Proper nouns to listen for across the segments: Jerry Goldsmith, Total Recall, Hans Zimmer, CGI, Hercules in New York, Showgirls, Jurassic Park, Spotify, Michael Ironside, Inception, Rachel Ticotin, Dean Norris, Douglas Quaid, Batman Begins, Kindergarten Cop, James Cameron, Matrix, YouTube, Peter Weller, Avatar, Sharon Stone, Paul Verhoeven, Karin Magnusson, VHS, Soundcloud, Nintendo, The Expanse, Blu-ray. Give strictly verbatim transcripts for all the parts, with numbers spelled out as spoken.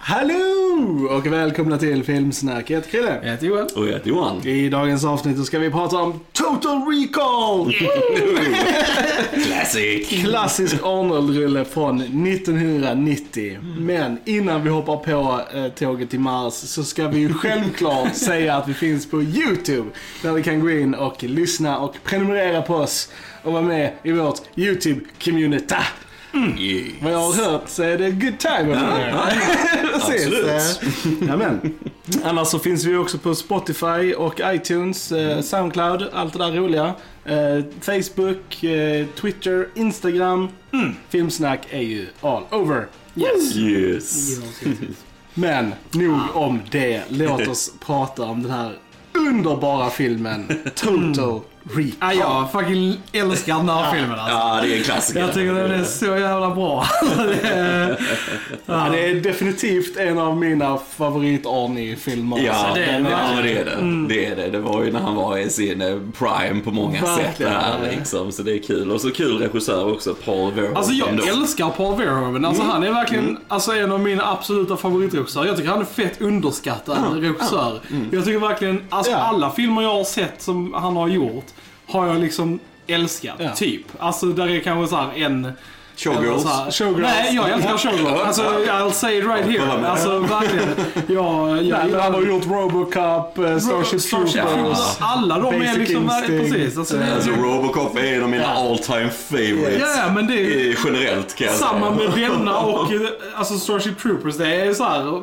Hallå och välkomna till Filmsnack. Jag heter Krille. Jag heter Johan. Och jag heter Johan. I dagens avsnitt ska vi prata om Total Recall. Classic. Klassisk Arnold-rulle från nittonhundranittio. Mm. Men innan vi hoppar på eh, tåget till Mars så ska vi ju självklart säga att vi finns på YouTube. Där vi kan gå in och lyssna och prenumerera på oss och vara med i vårt YouTube-community. Mm. Yes. Vad jag har hört så är det good time över ja, ja. Absolut. Ja, men. Annars så finns vi också på Spotify och iTunes, eh, Soundcloud, allt det där roliga, eh, Facebook, eh, Twitter, Instagram. mm. Filmsnack är ju all over. Yes, yes. Men nog om det. Låt oss prata om den här underbara filmen Total Recall. Ah, jag fucking älskar den här filmen alltså. Ja, det är en klassiker. Jag tycker den är så jävla bra. det, är, ja, det är definitivt en av mina favorit Arnie-filmer. Ja, alltså. det, är, ja det, är det. Mm. det är det. Det var ju när han var i sin prime på många verkligen sätt där, liksom. Så det är kul. Och så kul regissör också, Paul Verhoeven. Alltså jag ändå. älskar Paul Verhoeven. Alltså mm. han är verkligen mm. alltså, en av mina absoluta favoritregissörer. Jag tycker han är fett underskattad mm. regissör. Mm. Jag tycker verkligen, alltså ja. alla filmer jag har sett som han har gjort har jag liksom älskat, ja. typ. Alltså där är kanske så här en Showgirls. Här, Showgirls. Nej, jag älskar Showgirls. Alltså, I'll say it right here. Alltså, verkligen. Jag, jag, jag har gjort Robocop, uh, Starship Troopers. Alla de Basic är liksom Instinct. Precis. Alltså, yeah. alltså, Robocop är en av mina yeah. all-time favorites. Ja, yeah, men det är generellt kan jag säga. Samma med denna och alltså, Starship Troopers. Det är så här,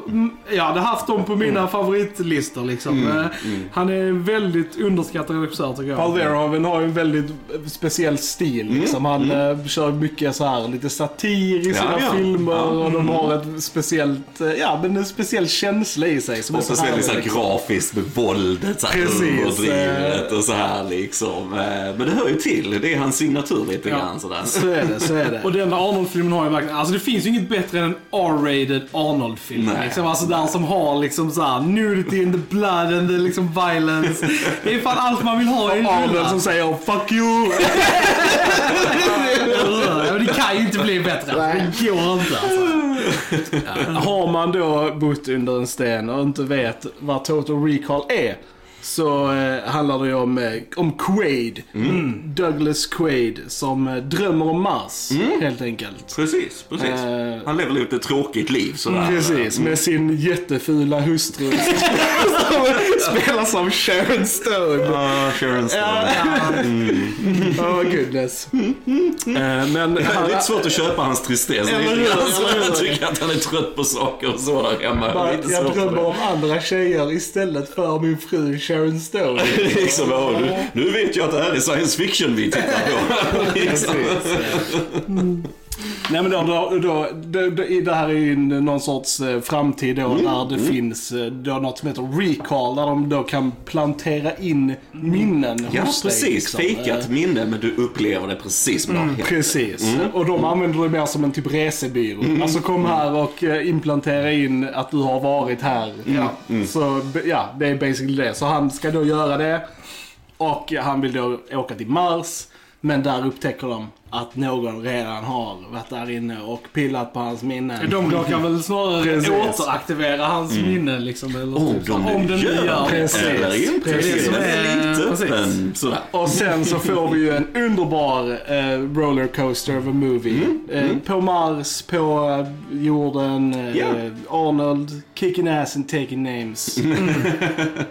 jag hade haft dem på mina mm. favoritlistor. Liksom. Mm. Mm. Han är väldigt underskattad regissör, tycker jag. Paul Verhoeven har en väldigt speciell stil. Liksom. Han mm. kör mycket så här lite satir i sina ja, ja. filmer ja. och de har ett speciellt ja, men en speciell känsla i sig som och så speciellt så här grafiskt med våldet så här överdrivet och så här liksom, men det hör ju till, det är hans signatur lite ja. grann så där. Så är det, så är det. Och den där Arnold-filmen har ju verkligen, alltså det finns ju inget bättre än en R-rated Arnold-film liksom, alltså den som har liksom så här nudity in the blood and the liksom violence. Det är fan allt man vill ha i en Arnold som säger oh, fuck you. Det kan ju inte bli bättre. Det går inte alltså. Ja. Har man då bott under en sten och inte vet vad Total Recall är, så eh, handlar det ju om, eh, om Quaid. Mm. Douglas Quaid som eh, drömmer om Mars, mm. helt enkelt. Precis, precis. Eh, han lever lite ett tråkigt liv sådär. Precis, mm. med sin jättefula hustru som spelas av Sharon Stone. Ja, uh, Sharon Stone. Mm. Oh goodness. Mm. Eh, men det är lite svårt att köpa hans tristess. Alltså, jag tycker att han är trött på saker och sådär hemma. Bara, jag drömmer om andra tjejer istället för min fru Sharon Stone. liksom, ja, nu, nu vet jag att det här är science fiction vi tittar på. liksom. mm. Nej, men då, då, då, då, då, det här är ju någon sorts framtid då, mm. där det mm. finns då något som heter recall, där de då kan plantera in minnen. Ja, hos precis, dig, liksom. Fejkat minne, men du upplever det precis med mm, precis, mm. och de mm. använder det mer som en typ resebyrå. mm. Alltså kom mm. här och implantera in att du har varit här. mm. Ja. Mm. Så ja, det är basically det. Så han ska då göra det, och han vill då åka till Mars. Men där upptäcker de att någon redan har varit där inne och pillat på hans minnen. De kan väl snarare precis. återaktivera hans mm. minnen liksom, eller oh, typ, de om den gör precis. Eller inte. Precis. Precis. Eller inte. Precis. Och sen så får vi ju en underbar eh, rollercoaster of a movie. Mm. Eh, mm. På Mars, på jorden, eh, yeah. Arnold, kicking ass and taking names. Mm.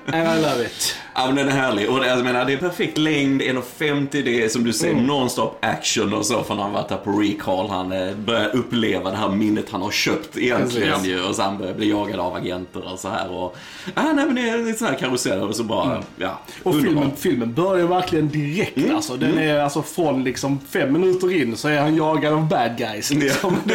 And I love it. Ja, men den är härlig. Och det, jag menar, det är perfekt längd, en femtio, det är som du säger, mm. nonstop action. Och så för han varit här på recall, han börjar uppleva det här minnet han har köpt egentligen ju, och sen börjar bli jagad av agenter och så här, och ah, nej, men det är lite sån här karusell och så bara mm. ja. Och filmen, filmen börjar verkligen direkt mm. alltså, den mm. är alltså från liksom fem minuter in så är han jagad av bad guys liksom. det,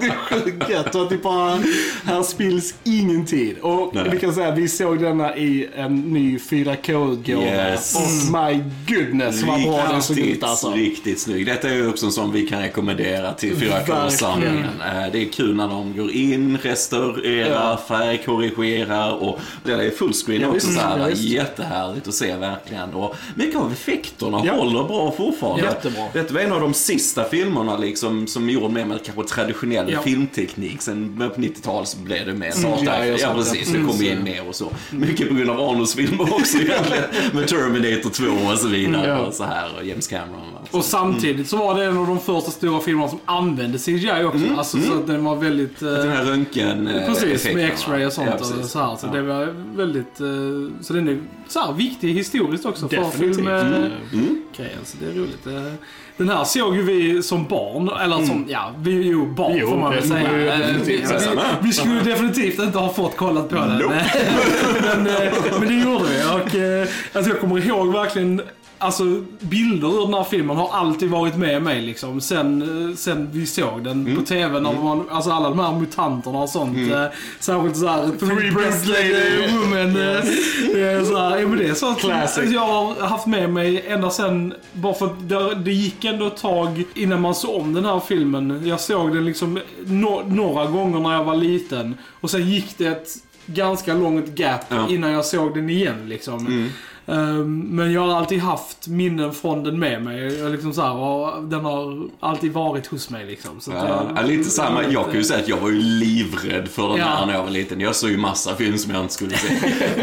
det är sjukt gött, och typ bara, här spills ingen tid. Och nej. vi kan säga att vi såg denna i en ny fyra K Code Girl. Yes. Oh my goodness, vad bra den såg ut alltså. Riktigt snygg. Detta är ju också en som vi kan rekommendera till fyrklossamlingen. Det är kul när de går in, restaurerar, ja. färgkorrigerar och det är fullscreen ja, också. Så här, ja, jättehärligt att se verkligen. Och mycket av effekterna ja. håller bra fortfarande. Jättebra. Detta var en av de sista filmerna liksom, som gjorde med med kanske traditionell ja. filmteknik. Sen på nittio-tal så blev det med sånt där. Mm, ja, ja, precis. Det kom in mer och så. Mycket på grund av Arnolds filmer också egentligen. Med Terminator två och så vidare. Mm, ja. Och så här, och James Cameron. Alltså. Och samtidigt mm. så var det en av de första stora filmerna som använde C G I också. Mm, alltså mm. så att den var väldigt... Eh, den här röntgen... Precis, med X-ray och sånt. Ja, och så här, så ja. det var väldigt... Eh, så den är så här viktig historiskt också. Definitivt. För filmen. Mm. Mm. Okej, alltså det är roligt. Den här såg ju vi som barn. Eller som, mm. ja, vi är ju barn jo, får man väl säga. Vi, vi skulle definitivt inte ha fått kollat på den. Nope. men, men det gjorde vi. Och, alltså, jag kommer ihåg verkligen... Alltså bilder ur den här filmen har alltid varit med mig liksom. Sen, sen vi såg den mm. på tv när mm. man, alltså alla de här mutanterna och sånt mm. särskilt såhär Three Breast Lady Woman yes. såhär, ja men det är sånt classic. Jag har haft med mig ända sen, bara för att det, det gick ändå ett tag innan man såg om den här filmen. Jag såg den liksom no, några gånger när jag var liten och sen gick det ett ganska långt gap ja. innan jag såg den igen liksom. Mm. Men jag har alltid haft minnen från den med mig. Jag liksom så här, den har alltid varit hos mig liksom. Så ja, jag, är lite samma. Jag kan ju säga att jag var ju livrädd för den ja. här när jag var liten. Jag såg ju massa film som jag inte skulle se.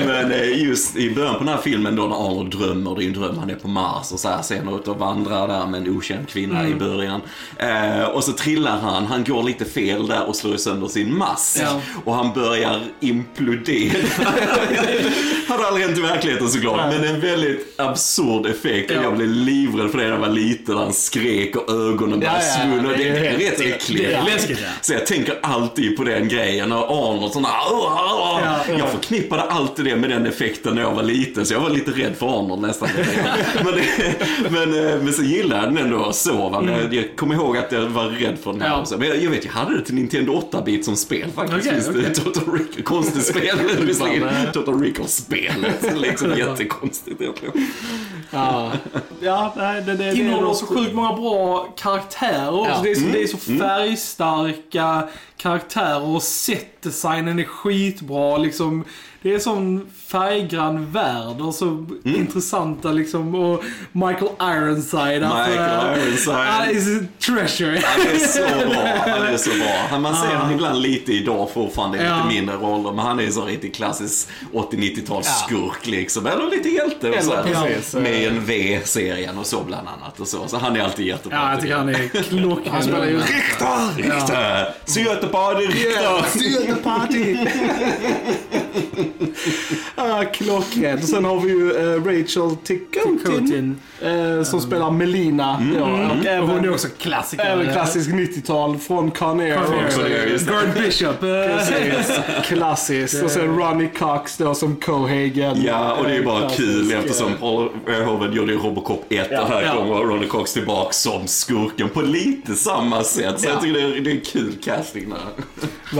Men just i början på den här filmen då när Arnold drömmer, det är en dröm, han är på Mars och så här, senare ut och vandrar där med en okänd kvinna mm. i början. Eh, och så trillar han, han går lite fel där och slår sönder sin mask. Ja. Och han börjar implodera. Hade aldrig hänt i verkligheten såklart. Ja. Men en väldigt absurd effekt. Ja. Jag blev livrädd för det när jag var liten. Han skrek och ögonen bara ja, ja, svullade. Det, det är rätt äckligt. Så jag tänker alltid på den grejen. Och Arnold sådana... Ja, ja. Jag förknippade alltid det med den effekten när jag var liten. Så jag var lite rädd för Arnold nästan. men, men, men så gillade jag den ändå att sova. Mm. Jag kommer ihåg att jag var rädd för den här. Ja. Men jag, jag vet, jag hade det till Nintendo åtta-bit som spel faktiskt. Okay, okay. Total Recall, konstigt spel. Total Recall-spel. Liksom jättekonstigt. Konstigt egentligen. Ja, ja nej, det, det, innehåller det är så sjukt många bra karaktärer också. Ja. Det, är så, mm. det är så färgstarka karaktärer och setdesignen är skitbra liksom. Det är som färggrann värld och så mm. intressanta liksom. Och Michael Ironside Michael att, Ironside han uh, is a treasure. Han är så bra. Han är så bra. Man ser honom ah. ibland lite idag fortfarande ja. lite mindre roller. Men han är så riktigt klassisk åttio-nittio-tals ja. skurk liksom. Eller lite hjälte och så här, med en V-serien och så bland annat och så. Så han är alltid jättebra. Ja, jag tycker han är klok. Han spelar ju Richter! Richter! Söteparty Richter! Söteparty! ah, klockrent. Och sen har vi ju uh, Rachel Ticotin uh, som um. spelar Melina. Mm. Ja, mm. Och även, hon är också klassiker. Även klassisk nittio-tal från Conair. Gerd Bishop. Precis. Klassiskt. Och sen Ronny Cox då som Cohagen. Ja, och det är bara klassisk. Kul eftersom Paul Verhoeven gjorde Robocop ett ja. och här ja. kommer Ronny Cox tillbaka som skurken på lite samma sätt. Så ja. jag tycker det är, det är kul casting där.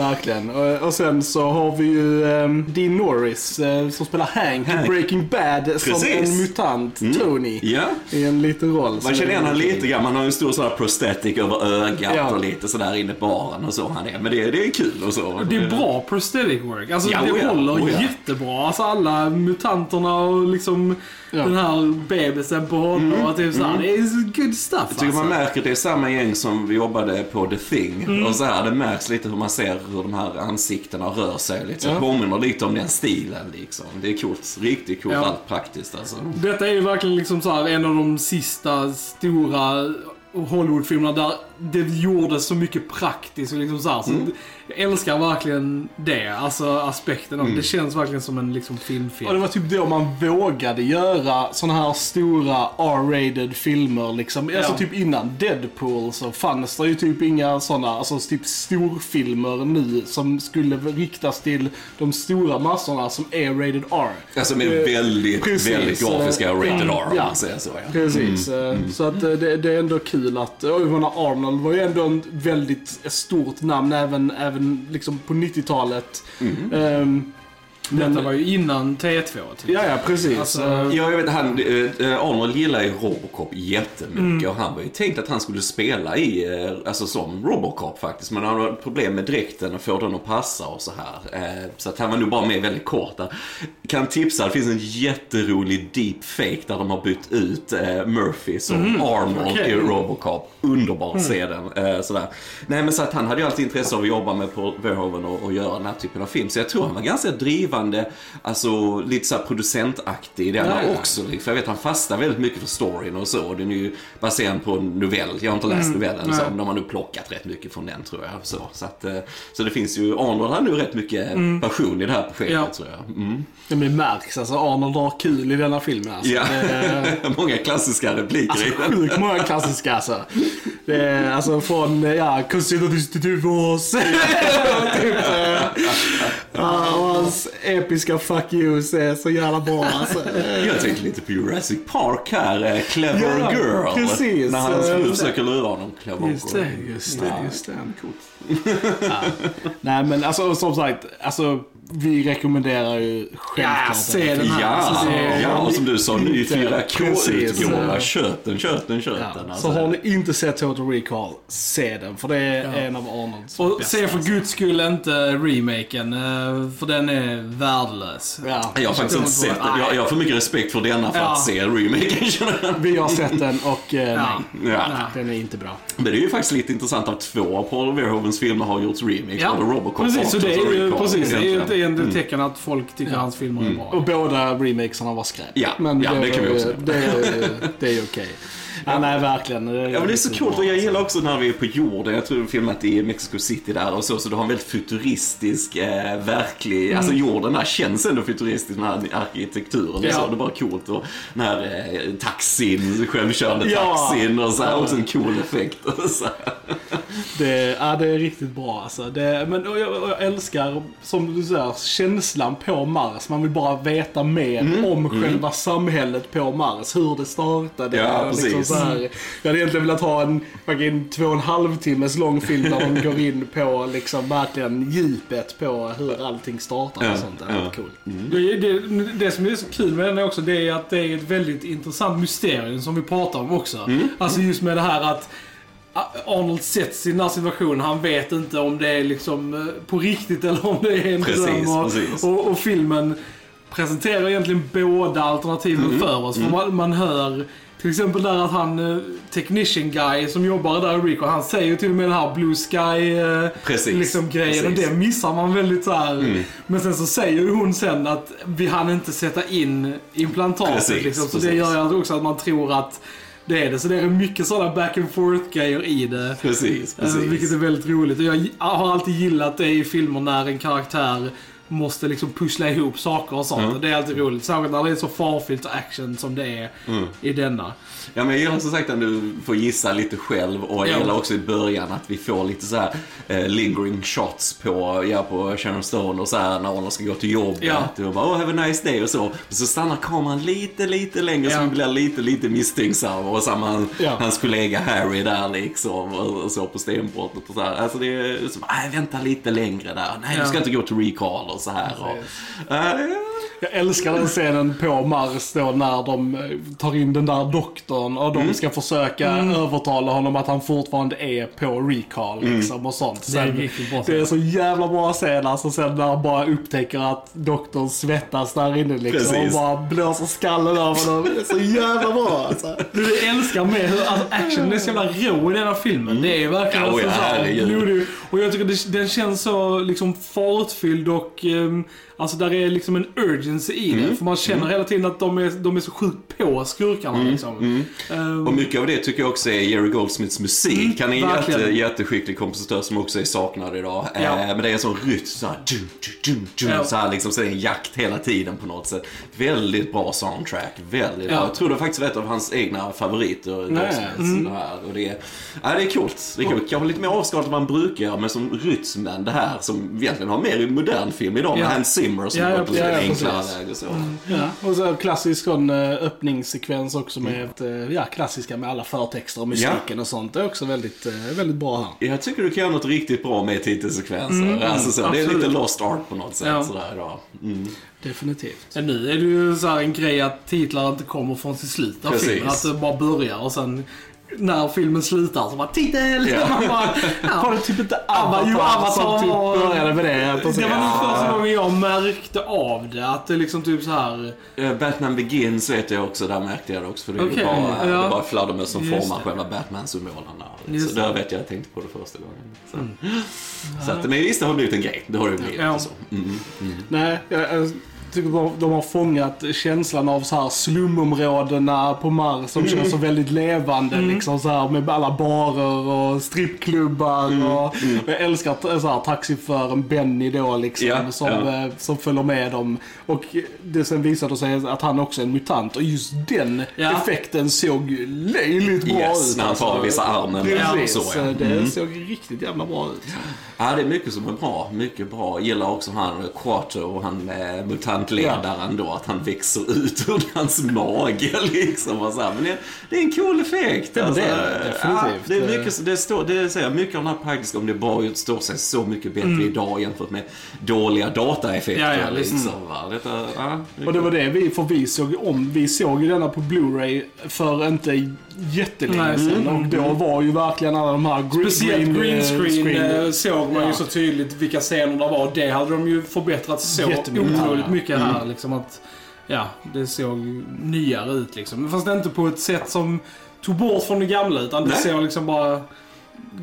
Verkligen. Och, och sen så har vi ju um, Dean Norris eh, som spelar Hank i Breaking Bad. Precis. Som en mutant mm. Tony yeah. i en liten roll. Man känner han lite grann. Man har en stor sån här prosthetic över ögat ja. och lite sådär inne på baren och så han är. Men det, det är kul och så. Det är bra prosthetic work. Alltså ja, det oh ja, håller oh ja. jättebra. Alltså alla mutanterna och liksom ja. den här bebisen på honom mm. och typ såhär. Mm. Det är good stuff. Jag tycker alltså. man märker att det är samma gäng som vi jobbade på The Thing. Mm. Och så här, det märks lite hur man ser hur de här ansiktena rör sig lite. Så ja. påminner lite om den stilen liksom. Det är coolt, riktigt coolt, ja. allt praktiskt alltså. Detta är ju verkligen liksom så här, en av de sista stora Hollywoodfilmerna där det gjordes så mycket praktiskt och liksom så här, så mm. jag älskar verkligen det, alltså aspekten av mm. det känns verkligen som en liksom filmfilm. Och det var typ då man vågade göra såna här stora R-rated filmer liksom, ja. alltså typ innan Deadpool så fanns det ju typ inga såna, alltså typ storfilmer nu som skulle riktas till de stora massorna som är rated R. Alltså med eh, väldigt, precis, väldigt grafiska eh, rated R om ja. man säger så. Ja. Precis, mm. Mm. så att det, det är ändå kul att, och jag menar Arnold var ju ändå en väldigt stort namn även, även liksom på nittio-talet. Mm. Um, Men detta var ju innan T två. Ja, ja, precis. Alltså... Ja, jag vet, han, eh, Arnold gillar ju Robocop jättemycket. Mm. Och han var ju tänkt att han skulle spela i, eh, alltså som Robocop faktiskt. Men han hade problem med dräkten och få den att passa och så här. Eh, så att han var nog bara med väldigt kort där. Kan tipsa, det finns en jätterolig deepfake där de har bytt ut eh, Murphy som mm. Arnold okay. i Robocop. Underbart mm. se den. Eh, sådär. Nej, men så att han hade ju alltid intresse av att jobba med Paul Verhoeven och, och göra den här typen av film. Så jag tror han var ganska driven. Alltså lite såhär producentaktig i den här också, för jag vet han fastnar väldigt mycket för storyn och så. Den är ju baserad på en novell. Jag har inte läst novellen mm. så de har nu plockat rätt mycket från den, tror jag. Så, så, att, så det finns ju, Arnold har nu rätt mycket mm. passion i det här projektet, ja. Tror jag mm. ja, men det märks, alltså Arnold har kul i den här filmen alltså. Ja. Det... många klassiska repliker alltså, i den. Många klassiska alltså. Det är, alltså från ja, kusiner du sitter för oss typ, ja, och hans episka fuck yous är så jävla bra alltså. Jag tänker lite på Jurassic Park här, Clever ja, Girl precis. När han skulle försöka lura honom. Clever just det, just det, just det. Ja. Nej men alltså som sagt, alltså vi rekommenderar ju självklart. Ja, se den här. Ja, alltså, se. Ja, och som du sa, ny fyra K-utgåva. Köp den, köp den, köp den. Så har ni inte sett Total Recall, se den. För det är ja. en av Arnolds och bästa. Se för alltså. Guds skull inte remaken, för den är värdelös. Ja, jag har faktiskt inte sett den. Jag, jag har för mycket respekt för denna för ja. att se remaken. Vi har sett den och eh, ja. nej, ja. den är inte bra. Men det är ju faktiskt lite intressant att två Paul Verhoevens filmer har gjort remakes. Ja, Robocop, precis, så det är ju precis det. Det är ändå tecken att folk tycker ja. hans filmer är mm. bra. Och båda remakesarna var skräp. Ja, men ja, det, det kan vi också. Det, det är okej. Okay. Ja, nej, verkligen. Det är, ja, men det är så kul. Och jag gillar också när vi är på jorden. Jag tror vi filmat i Mexico City där och så. Så du har en väldigt futuristisk, eh, verklig... Mm. Alltså jorden här känns ändå futuristisk, den här arkitekturen. Ja. Och så. Det är bara coolt. Och den här eh, taxin, självkörande ja. taxin och så här. Också en cool effekt. Och så det, ja, det är riktigt bra alltså. Det, men och jag, och jag älskar, som du säger, känslan på Mars. Man vill bara veta mer mm. om mm. själva samhället på Mars. Hur det startade. Ja, precis. Liksom, här. Jag hade egentligen velat ha en, en två och en halv timmes lång film där de går in på liksom verkligen djupet på hur allting startar och sånt. Det är väldigt coolt. Mm. Det, det, det som är så kul med den också, det är att det är ett väldigt intressant mysterium som vi pratar om också. Mm. Alltså just med det här att Arnold sätts i den här situationen. Han vet inte om det är liksom på riktigt eller om det är en dröm. Och, och, och filmen presenterar egentligen båda alternativen mm. för oss. För mm. man, man hör... Till exempel där att han, technician guy som jobbar där i Rico, han säger ju till och med den här blue sky precis, liksom grejen, och det missar man väldigt så här. Mm. Men sen så säger hon sen att vi hann inte sätta in implantatet precis, liksom, så precis. Det gör ju också att man tror att det är det, så det är mycket sådana back and forth grejer i det. Precis, precis. Vilket är väldigt roligt, och jag har alltid gillat det i filmer när en karaktär måste liksom pussla ihop saker och sånt. Mm. Det är alltid roligt. Särskilt när det är så farfyllt action som det är mm. i denna. Ja, men jag gillar som sagt att du får gissa lite själv. Och jag gillar också i början att vi får lite så här eh, lingering shots på, ja, på Sharon Stone och så här när hon ska gå till jobbet. Ja. Och bara, oh, have a nice day och så. Men så stannar kameran lite, lite längre ja. så vi blir lite, lite misstänksam. Och samma han, ja. hans kollega Harry där liksom. Och så på stenbrottet och så här. Alltså det är som, nej, vänta lite längre där. Nej, ja. du ska inte gå till recall och så här. Och, äh, jag älskar den scenen på Mars då när de tar in den där doktorn och de mm. ska försöka mm. övertala honom att han fortfarande är på recall liksom mm. och sånt. Sen, det, är det är så jävla bra scen alltså, sen när han bara upptäcker att doktorn svettas där inne liksom, och bara blåser skallen av honom. Det är så jävla bra alltså. Du älskar med hur alltså, action är så jävla rå i den här filmen. Det är verkligen oh, ja, så, och jag tycker det, den känns så liksom fartfylld och um, alltså där är liksom en urgency i det. Mm. För man känner mm. hela tiden att de är, de är så sjukt på skurkarna. Mm. Liksom. Mm. Um, och mycket av det tycker jag också är Jerry Goldsmiths musik. Mm, han är en jätte, jätteskicklig kompositör som också är saknad idag. Ja. Eh, men det är en sån rytm så här, dum, dum, dum, ja. så här liksom, så det är en jakt hela tiden på något sätt. Väldigt bra soundtrack. Väldigt ja. bra. Jag tror det faktiskt är ett av hans egna favoriter. Mm. Och det är, ja, det är coolt. Det är coolt. Kanske lite mer avskalat än man brukar, men som rytmen, det här som egentligen har mer i modern film idag med ja. Hans Zimmer som ja, ja, ja, ja, enklare sammanhang och så. Mm. Ja. Och så klassisk en öppningssekvens också med mm. ja, klassiska med alla förtexter och musiken ja. och sånt. Det är också väldigt, väldigt bra här. Jag tycker du kan göra något riktigt bra med titelsekvenser. Mm. Alltså så, det är lite lost art på något sätt. Ja. Sådär, ja. Mm. Definitivt. Ja, nu är det ju så här en grej att titlar inte kommer från sin slut av filmen. Att det bara börjar och sen... när filmen slutar så bara titel yeah. man bara, ja. Var det typ inte Avatar, jo, Avatar som typ började med det och så, det var nog första gången jag märkte av det att det liksom typ så här. Batman Begins vet jag också, där märkte jag det också, för det okay. var ja. det var fladdermöss som just formar det. Själva Batman-symbolerna så det. Där vet jag, jag tänkte på det första gången så, mm. så att, men visst det har blivit en grej, det har det blivit ja. så. Mm. Mm. Nej, jag tycker de har fångat känslan av så här slumområdena på Mars som känns så väldigt levande mm. liksom så här, med alla barer och strippklubbar mm. och mm. jag älskar så här taxiföraren Benny då liksom ja, som, ja. som följer med dem och det sen visade sig att han också är en mutant och just den ja. effekten såg löjligt bra yes, ut när han tar vissa armen ja. så, ja. det mm. såg riktigt jävla bra ut. Ja, det är mycket som är bra, mycket bra. Jag gillar också han Quarto och han eh, mutant ledaren då, att han växer ut ur hans mage liksom och så här. Men det, det är en cool effekt alltså. Det är det, definitivt. Ja, det är mycket, det står, det säger mycket av den här praktiska, om det bara står sig så mycket bättre mm. idag jämfört med dåliga dataeffekter ja, ja, liksom mm. va? Det är, ja, det och det var det vi, för vi såg om vi såg ju denna på Blu-ray för inte jättelänge sedan mm. och då var ju verkligen alla de här green, speciellt green screen, screen såg man ja. ju så tydligt vilka scener det var, det hade de ju förbättrat så otroligt mycket mm. här liksom att ja, det såg nyare ut liksom. Men fast det inte på ett sätt som tog bort från det gamla utan det såg liksom bara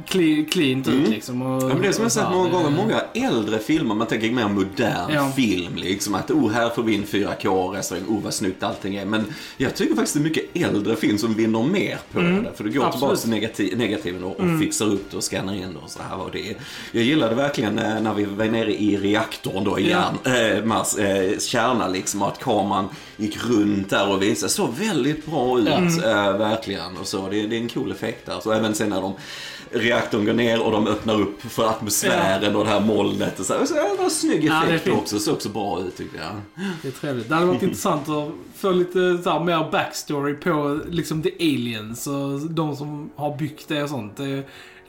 cleant mm. ut liksom. Och, ja, men det är som jag har sett många gånger, många äldre filmer, man tänker mer modern ja. film liksom, att oh, här får vi in fyra K-restaurang, oh vad snyggt allting är, men jag tycker faktiskt det är mycket äldre film som vinner mer på mm. det, för det går tillbaka till negativ, negativen och, och mm. fixar upp det och scannar in och så här var det. Jag gillade verkligen när vi var nere i reaktorn då igen, ja. äh, Mars äh, kärna liksom, att kameran gick runt där och visade, så väldigt bra ut mm. äh, verkligen, och så, det, det är en cool effekt där, så även sen när de reaktorn går ner och de öppnar upp för atmosfären ja. och det här molnet och så, och så det var en snygg effekt ja, också, det såg också bra ut tycker jag. Det är trevligt. Det hade varit intressant att få lite så här, mer backstory på liksom the aliens och de som har byggt det och sånt. Det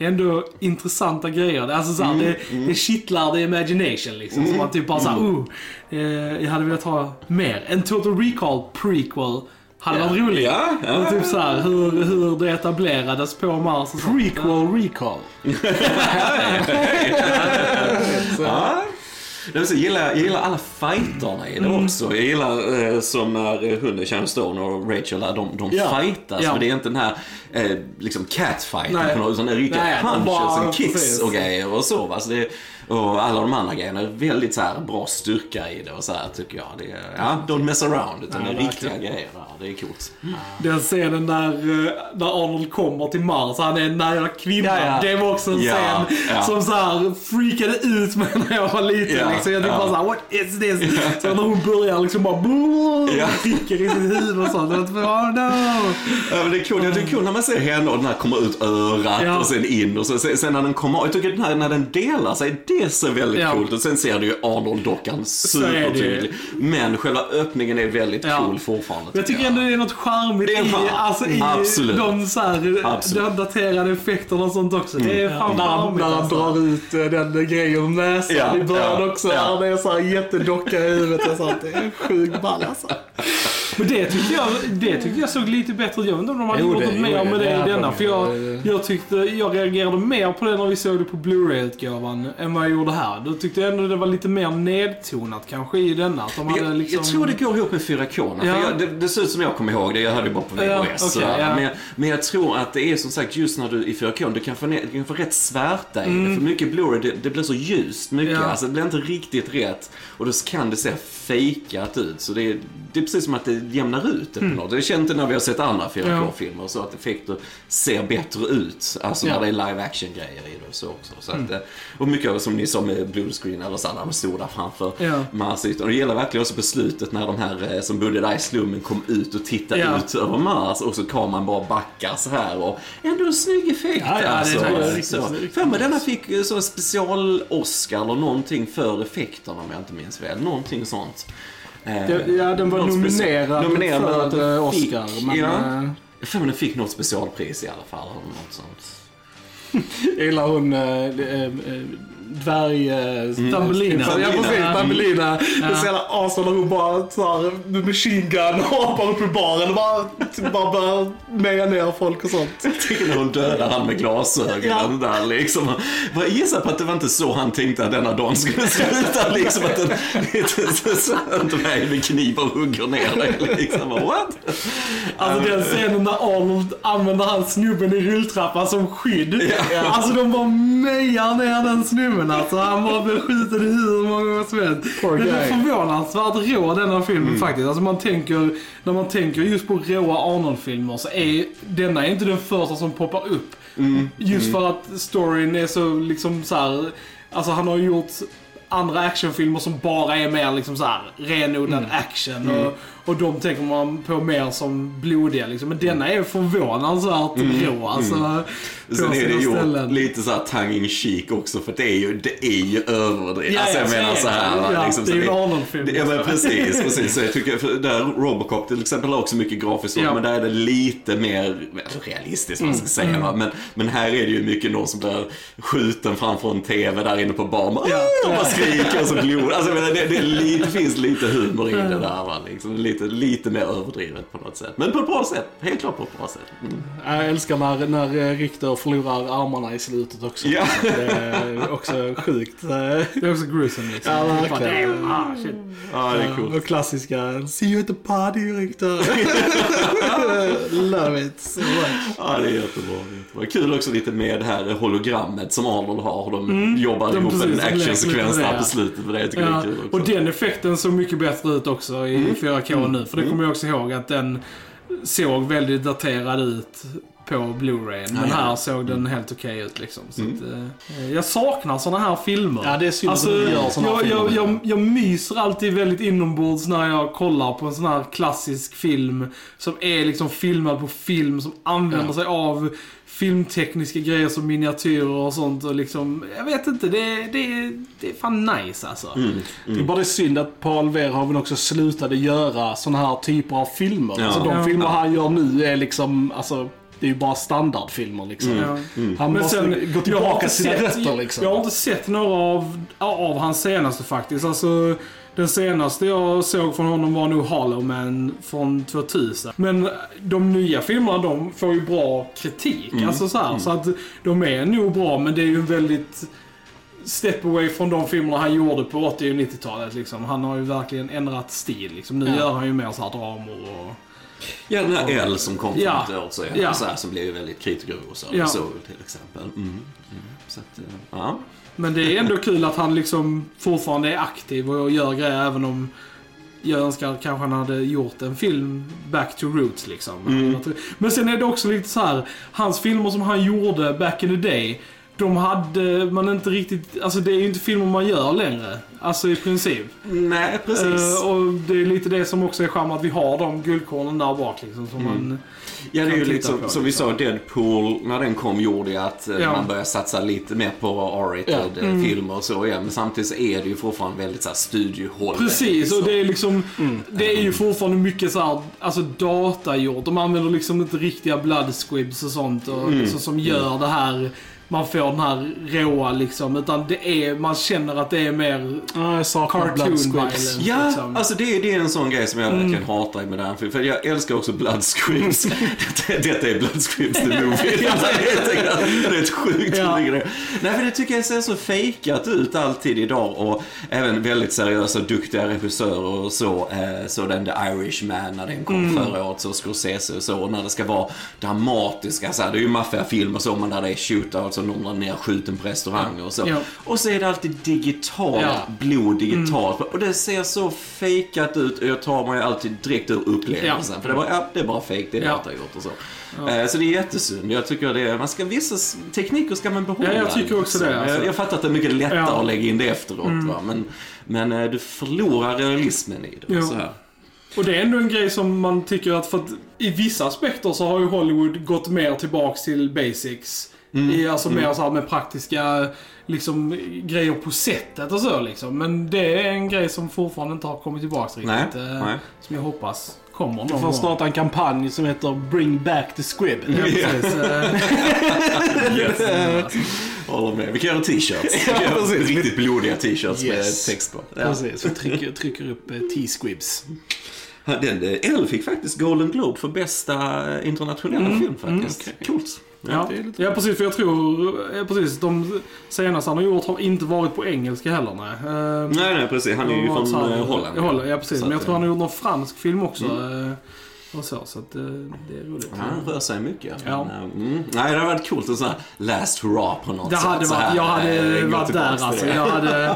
är ändå intressanta grejer. Alltså så här, mm, det, mm. det kittlar the imagination liksom, mm, som man typ bara mm. såhär, oh, eh, jag hade velat ha mer. En Total Recall prequel hade varit yeah. roligt. Yeah, yeah. Typ så här, hur, hur det etablerades på Mars. Prequel recall. Ja. Jag gillar, gillar alla fighterna i det mm. också. Jag gillar eh, som när hunden, Sharon Stone och Rachel, de, de ja. fightas. Ja. Men det är inte den här eh, liksom catfighten på något, utan det är riktiga punches och kicks och grejer och så. Va? Så det, och alla de andra grejerna är väldigt så här, bra styrka i det och så här, tycker jag. Det är, ja, don't mess around, utan ja, det är riktiga verkligen. grejer. Ja, det är coolt. Mm. Den scenen där, där Arnold kommer till Mars, han är en nära kvinna. Ja, ja. Det var också en ja, scen ja. som så här, freakade ut mig när jag var liten. Ja. Så jag tyckte bara såhär, what is this? Så när hon börjar liksom bara ja. tickar i sin huvud och sånt. Och bara, oh, no. Ja, men det är kul, jag tycker kul när man ser henne och den här kommer ut örat ja. och sen in. Och så, sen när den kommer, jag tycker den här, när den delar sig, det ser väldigt ja. coolt. Och sen ser du ju Arnold-dockan supertydlig. Men själva öppningen är väldigt ja. cool fortfarande. Jag tycker ändå det är något charmigt det är i, alltså, i Absolut. de så här, de daterade effekterna och sånt också. Mm. Det är fan ja. charmigt. När han drar ut den grejen om näsan ja. i början ja. också. Så ja. det är så här jättedocka i huvudet och sånt. Det är en sjuk ball alltså. Men det tyckte jag, det tyckte jag såg lite bättre ut. Jag vet inte om de hade jo, gjort det, mer jo, med det, det i denna. För jag, jag tyckte, jag reagerade mer på det när vi såg det på Blu-ray-utgåvan än vad jag gjorde här. Då tyckte jag ändå det var lite mer nedtonat kanske i denna. Att de hade jag, liksom... jag tror det går ihop med fyra K. Ja. Det, det ser ut som jag kommer ihåg det. Jag hade bara på V H S. Ja, okay, ja. men, men jag tror att det är som sagt just när du i fyra K, du kan få, du kan få rätt svärta i mm. det. För mycket Blu-ray, det, det blir så ljust mycket. Ja. Alltså, det blir inte riktigt rätt. Och då kan det se fejkat ut. Så det är, det är precis som att det jämnar ut det på något. Det känns inte när vi har sett andra fyra K-filmer så att effekter ser bättre ut. Alltså när ja. det är live-action-grejer i det och så också. Så mm. att, och mycket av det som ni sa med bluescreen eller så, när de stod där framför ja. Mars. Och det gäller verkligen också beslutet när de här som bodde där i slummen kom ut och tittade ja. ut över Mars och så kan man bara backa så här och ändå en snygg effekt. Ja, ja, alltså. För mig denna fick så en special Oscar eller någonting för effekterna om jag inte minns väl. Någonting sånt. Eh, ja, den var nominerad, nominerad för, för Oscar. Fick, men, ja. Jag tror den fick något specialpris i alla fall. Något sånt. Eller hon... Äh, äh, dvärg... Äh, Tambelina. Mm. Ja, precis. Tambelina. Ja. Det ser jävla asen när hon bara såhär med machine gun och hoppar upp i baren och bara, bara börjar meja ner folk och sånt. Tänk när hon dödar han med glasögonen ja. Där liksom. Jag gissar på att det var inte så han tänkte att denna dagen skulle sluta. Liksom att den inte väg med kniv och hugger ner dig. Liksom. What? Alltså den scenen när Arnold använder hans snubben i rulltrappan som skydd. Ja. Alltså de bara mejar ner den snubben alltså. Han bara blev skjuten i hur många som helst. Det är förvånansvärt rå denna filmen mm. faktiskt. Alltså man tänker, när man tänker just på råa Arnold-filmer så är denna är inte den första som poppar upp. Mm. Just mm. för att storyn är så liksom så här, alltså han har gjort andra actionfilmer som bara är mer liksom så här renodlad mm. action och, mm. och de tänker man på mer som blodiga liksom. Men denna är förvånansvärt mm. rå alltså. Mm. Sen är det ju lite så här tongue-in-cheek också för det är ju det är ju överdrivet. Ja, alltså jag, jag menar så här ja, liksom, det är ju Arnold-film. Ja men precis precis så jag tycker för där Robocop till exempel har också mycket grafiskt ja. Men där är det lite mer alltså, realistiskt mm. man ska säga mm. men men här är det ju mycket någon som blir skjuten framför en T V där inne på barn och ja. Skriker och så glor. Alltså men det, det, lite, det finns lite humor i det där va liksom lite lite mer överdrivet på något sätt. Men på ett bra sätt, helt klart på ett bra sätt. Mm. Jag älskar när när Richter förlorar armarna i slutet också. Ja. Det är också sjukt. Det är också gruesome liksom. Ja, det är ah, shit. Ja, det är coolt. Och klassiska see you at the party Richter. Love it so much. Ja, det är jättebra. Det är kul också lite med det här hologrammet som Arnold har och de mm. jobbar de ihop med en actionsekvens där på slutet för det tycker jag är kul också. Och den effekten såg mycket bättre ut också i mm. fyra K mm. nu för det kommer jag också ihåg att den såg väldigt daterad ut på Blu-ray men ja, här ja. Såg den helt okej okay ut liksom så mm. att, eh, jag saknar såna här filmer. Ja, det är synd alltså, att gör såna jag, här filmer. Jag, jag, jag myser alltid väldigt inombords när jag kollar på en sån här klassisk film som är liksom filmad på film som använder ja. Sig av filmtekniska grejer som miniatyrer och sånt och liksom, jag vet inte det, det, det är fan nice alltså mm, mm. Det är bara synd att Paul Verhoeven också slutade göra såna här typer av filmer, ja. Alltså de ja, filmer ja. Han gör nu är liksom, alltså det är ju bara standardfilmer liksom mm, mm. Han måste sen, gå tillbaka till sina rötter liksom. Jag har inte sett några av, av hans senaste faktiskt, alltså den senaste jag såg från honom var nog Hollow Man från två tusen. Men de nya filmerna, de får ju bra kritik. Mm. Alltså så här, mm. så att de är nog bra, men det är ju väldigt step away från de filmerna han gjorde på åttio- och nittiotalet. Liksom. Han har ju verkligen ändrat stil. Liksom. Nu ja. Gör han ju mer så här dramor och... Ja, den här L som kom för något ja. År sedan, ja. Så här, som blev ju väldigt kritiker och så, ja. Så till exempel. Mm. Mm. Så att, ja... Men det är ändå kul att han liksom fortfarande är aktiv och gör grejer även om jag önskar kanske han hade gjort en film back to roots liksom. Mm. Men sen är det också lite så här, hans filmer som han gjorde back in the day, de hade man inte riktigt, alltså det är ju inte filmer man gör längre. Alltså i princip. Nej, precis. Uh, och det är lite det som också är charm att vi har de guldkornen där bak liksom som mm. man. Ja, det är ju lite som, som vi sa Deadpool när den kom gjorde ju att ja. Man började satsa lite mer på R-rated ja. Mm. filmer och så igen. Men samtidigt så är det ju fortfarande väldigt så här studiohåll. Precis, liksom. Och det är liksom mm. det är ju fortfarande mycket så här alltså datagjort. De använder liksom inte riktiga blood squibs och sånt och mm. liksom, som gör mm. det här man får den här råa liksom utan det är, man känner att det är mer ah, cartoon violence ja, liksom. Alltså det, det är en sån grej som jag verkligen mm. hatar med den här, för jag älskar också blood squibs. Detta det är blood squibs the movie. Det är rätt sjukt ja. Nej, för det tycker jag ser så fejkat ut alltid idag och även väldigt seriösa duktiga regissörer och så, eh, så den The Irishman när den kom mm. förra året så Scorsese och så, när det ska vara dramatiska, så här, det är ju maffiafilmer så, men där det är shootout och någon ner skjuten på restauranger och så. Ja. Och så är det alltid digitalt, ja. Bloddigitalt. Mm. Och det ser så fejkat ut och jag tar mig alltid direkt ur upplevelsen. Ja. För det, var, ja, det är bara fejk, det är det ja. Att jag gjort och så. Ja. Så det är jättesynd. Jag tycker det är, man ska, vissa tekniker ska man behålla. Ja, jag tycker också det. Alltså. Jag, jag fattar att det är mycket lättare ja. Att lägga in det efteråt. Mm. Va? Men, men du förlorar realismen i det. Ja. Så här. Och det är ändå en grej som man tycker att, för att i vissa aspekter så har ju Hollywood gått mer tillbaks till basics Mm. I, alltså mm. mer så här med praktiska liksom, grejer på sättet och så liksom. Men det är en grej som fortfarande inte har kommit tillbaka riktigt. Nej. Eh, Nej. Som jag hoppas kommer någon. Du får starta en kampanj som heter Bring Back the Squib. Ja, precis. Yes. Alltså. Håller med. Vi kan göra t-shirts. Ja, precis. Riktigt blodiga t-shirts yes. med text på. Ja. Precis, vi trycker, trycker upp t-squibs. Elle fick faktiskt Golden Globe för bästa internationella mm. film faktiskt. Mm, okay. Coolt. Ja, ja, ja, precis, för jag tror precis, de senaste han har gjort har inte varit på engelska heller, nej. Uh, nej, nej, precis, han är ju från här, Holland. Holland, ja, precis, men jag tror han har gjort någon fransk film också. Mm. Och så, så att det är roligt. Han rör sig mycket. Ja. Mm. Nej, det hade varit coolt en sån här last hurrah på något det sätt. Hade varit, jag hade äh, varit där alltså. Jag hade,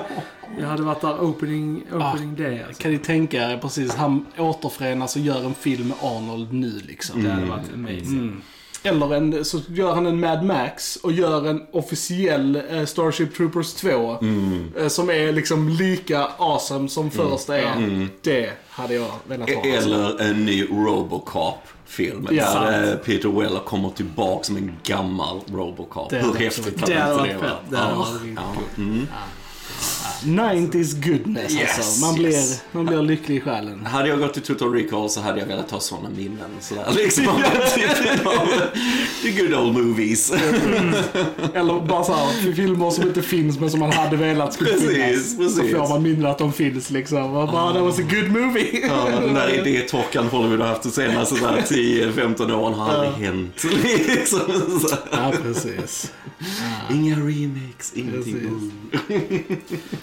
jag hade varit där opening, opening ah, day alltså. Kan ni tänka er precis, han återförenas och gör en film med Arnold nu liksom. Mm. Det hade varit amazing. Mm. Eller en, så gör han en Mad Max och gör en officiell eh, Starship Troopers två mm. eh, som är liksom lika awesome som första mm. är. Mm. Det hade jag velat ha. Eller en ny Robocop-film ja. Där eh, Peter Weller kommer tillbaka som en gammal Robocop. Det, hur häftigt kan man inte leva? Det hade varit fett. nittiotalet goodness yes, alltså. Man, yes. blir, man blir lycklig i själen. Hade jag gått till Total Recall så hade jag velat ta sådana minnen sådär. Liksom the good old movies. Mm. Eller bara såhär filmer som inte finns men som man hade velat skulle precis, finnas. Precis. Så får man minnen att de finns liksom. Man bara, oh. that was a good movie. Ja, den där idétorkan Hollywood har haft de senaste tio femton åren har aldrig uh. hänt. Liksom, ja, precis. Ja. Inga remakes, ingenting.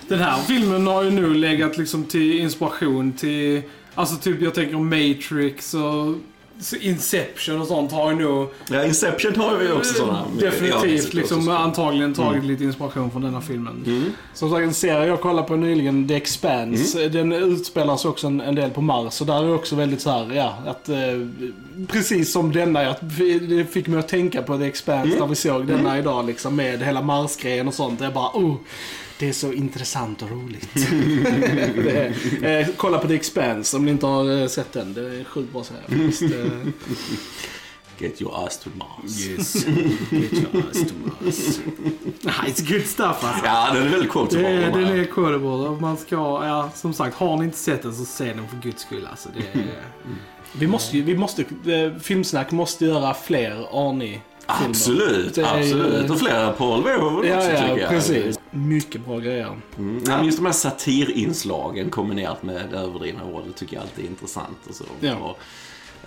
Den här filmen har ju nu legat liksom till inspiration till, alltså typ jag tänker om Matrix och Inception och sånt har ju nog... Ja, Inception har ju också sådana. Definitivt, ja, liksom antagligen tagit mm. lite inspiration från denna filmen. Mm. Som sagt, en serie jag kollade på nyligen, The Expanse, mm. den utspelas också en, en del på Mars. Och där är det också väldigt så här, ja, att eh, precis som denna, jag, det fick mig att tänka på The Expanse mm. när vi såg denna mm. idag liksom med hela Mars-grejen och sånt. Jag bara, oh... Det är så intressant och roligt. det är, eh, kolla på The Expanse om ni inte har eh, sett den. Det är sjukt bra så här. Just, eh... Get your ass to Mars. Yes. Get your ass to Mars. Nah, it's good stuff alltså. Ja, den är väldigt cool. Det är, den är cool. Man ska, ja, som sagt, har ni inte sett den så se den för guds skull alltså. Det är... mm. Vi måste, vi måste, Filmsnack måste göra fler Arnie. Filmer. Absolut, är, absolut. Och flera Paul Verhoeven ja, också ja, tycker jag. Precis. Mycket bra grejer. Mm. Ja, men just de här satirinslagen kombinerat med det överdrivna ordet tycker jag alltid är intressant. Och så. Ja. Och,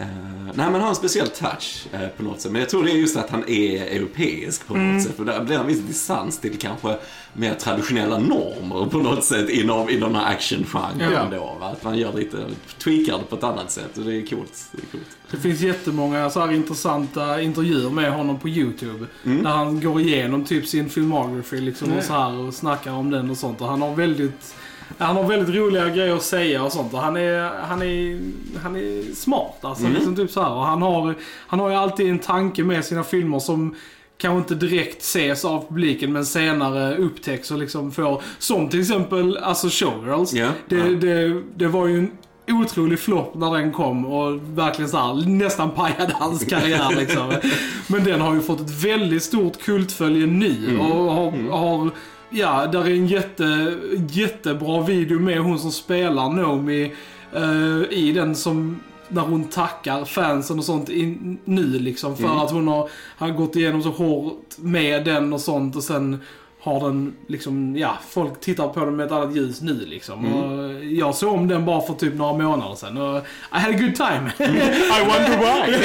eh, nej, men har en speciell touch eh, på något sätt. Men jag tror det är just att han är europeisk på något mm. sätt. För där blir en viss distans till kanske mer traditionella normer på något sätt inom, inom den här action-genren. Ja. Då, va? Att man gör lite tweakar på ett annat sätt och det är coolt. Det är coolt. Det finns jättemånga så här intressanta intervjuer med honom på YouTube mm. där han går igenom typ sin filmography liksom mm. och så här och snackar om den och sånt och han har väldigt han har väldigt roliga grejer att säga och sånt och han är han är han är smart alltså mm. liksom typ så här och han har han har ju alltid en tanke med sina filmer som kanske inte direkt ses av publiken men senare upptäcks och liksom får som till exempel alltså Showgirls. Yeah. Det, yeah. det det var ju en otrolig flopp när den kom och verkligen så här, nästan pajade hans karriär liksom. Men den har ju fått ett väldigt stort kultfölje nu och har, har ja, där är en jätte jättebra video med hon som spelar Naomi uh, i den som när hon tackar fansen och sånt in, nu liksom för mm. att hon har, har gått igenom så hårt med den och sånt och sen har den liksom, ja, folk tittar på den med ett annat ljus nu liksom mm. och jag såg om den bara för typ några månader sedan och I had a good time mm. I wonder why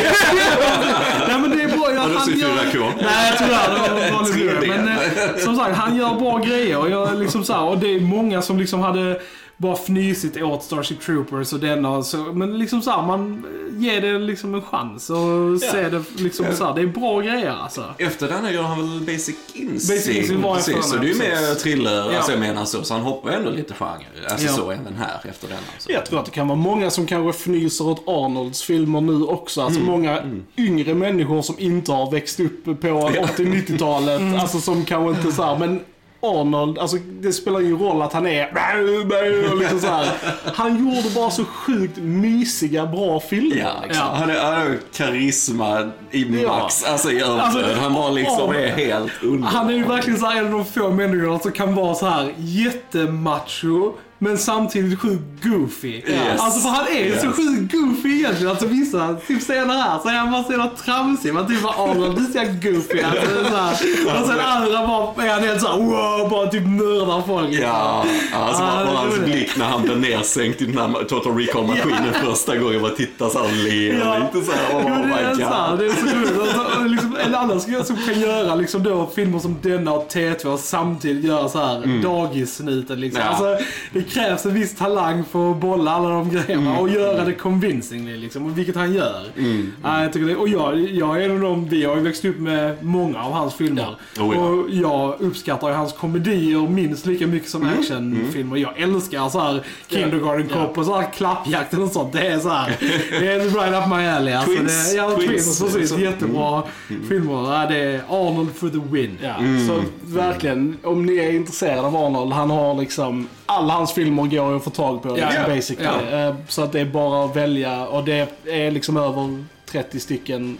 nej men det är bra jag, han gör... nej tyvärr det var lite men eh, som sagt han gör bra grejer och jag liksom så här, och det är många som liksom hade bara fnysigt åt Starship Troopers och denna så men liksom så här, man ger det liksom en chans och yeah. ser det liksom yeah. så här, det är bra grejer alltså. Efter den här gör han väl Basic Instinct. Basic Instinct var precis, så det är med thriller yeah. alltså jag menar så så han hoppar ändå lite genre alltså yeah. så även här efter den alltså. Jag tror att det kan vara många som kanske fnyser åt Arnolds filmer nu också alltså mm. många mm. yngre människor som inte har växt upp på åttio nittiotalet mm. alltså som kanske inte så här, men Arnold, alltså det spelar ju roll att han är liksom så här. Han gjorde bara så sjukt mysiga bra filmer ja, liksom. ja. Han har karisma i max ja. alltså i alltså, han var liksom Arnold, är helt underbar. Han är ju verkligen så här en av de få människorna som kan vara så här jättemacho men samtidigt sjukt goofy. Yes. Alltså för han är ju yes. så sjukt goofy egentligen. Alltså vissa typ senare här så är han bara så jävla tramsig. Man typ bara, Arnold, du ser goofy. Alltså så här. Och sen andra bara, är han helt så här, wow, bara typ nördar folk. Ja, alltså man får hans blick när han blev nedsänkt i den här Total Recall-maskinen första gången. Man tittar så här, ler ja. lite så här, oh my god. Det är så kul. En annan som kan göra liksom då filmer som denna och T två samtidigt göra så här mm. dagissniten liksom. Ja. Alltså det krävs en viss talang för att bolla alla de grejerna mm. och göra det convincingly liksom, vilket han gör. Mm. Mm. Jag tycker det, och jag, jag är en av dem, vi har ju växt upp med många av hans filmer ja. Oh, ja. och jag uppskattar ju hans komedier minst lika mycket som mm. actionfilmer. Jag älskar så här Kindergarten Cop yeah. och så här klappjakten och sånt. Det är så här, det är right up my alley. Alltså, Twins, det, ja, Twins, Twins precis, jättebra mm. filmer. Ja, det är Arnold for the win. Ja. Mm. Så verkligen, om ni är intresserade av Arnold, han har liksom alla hans filmer går att få tag på ja, liksom, ja, basically. Ja. Så att det är bara att välja. Och det är liksom över trettio stycken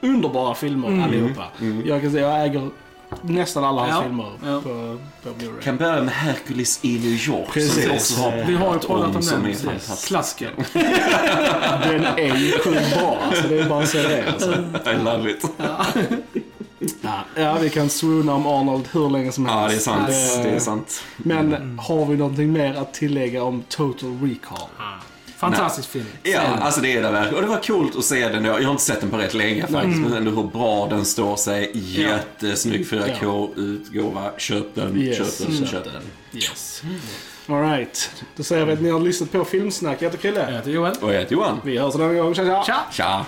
underbara filmer mm. allihopa. Mm. Jag kan säga jag äger nästan alla hans ja. filmer ja. på, på Blu-ray. Kan börja med Hercules i New York. Precis. Också har vi har ju pratat om, om den. Precis. Klassiker. Den är ju sjukt bra. Så det är bara att se det. Alltså. I love it. Ja. Ja, vi kan swoona om Arnold hur länge som helst. Ja, det är sant, det, det är sant. Men mm. har vi någonting mer att tillägga om Total Recall? Ah. Fantastisk film. Ja, alltså det är det verkligen. Och det var coolt att se den då. Jag har inte sett den på rätt länge faktiskt, mm. men ändå hur bra den står sig. Jättesnygg fyra K-utgåva. Köp den, yes. köp den, mm. köp den. Yes. All right. Då säger vi att ni har lyssnat på Filmsnack. Jag heter Kille. Jag heter Johan. Och jag heter Johan. Vi hörs den här gången. Tja, tja. Tja.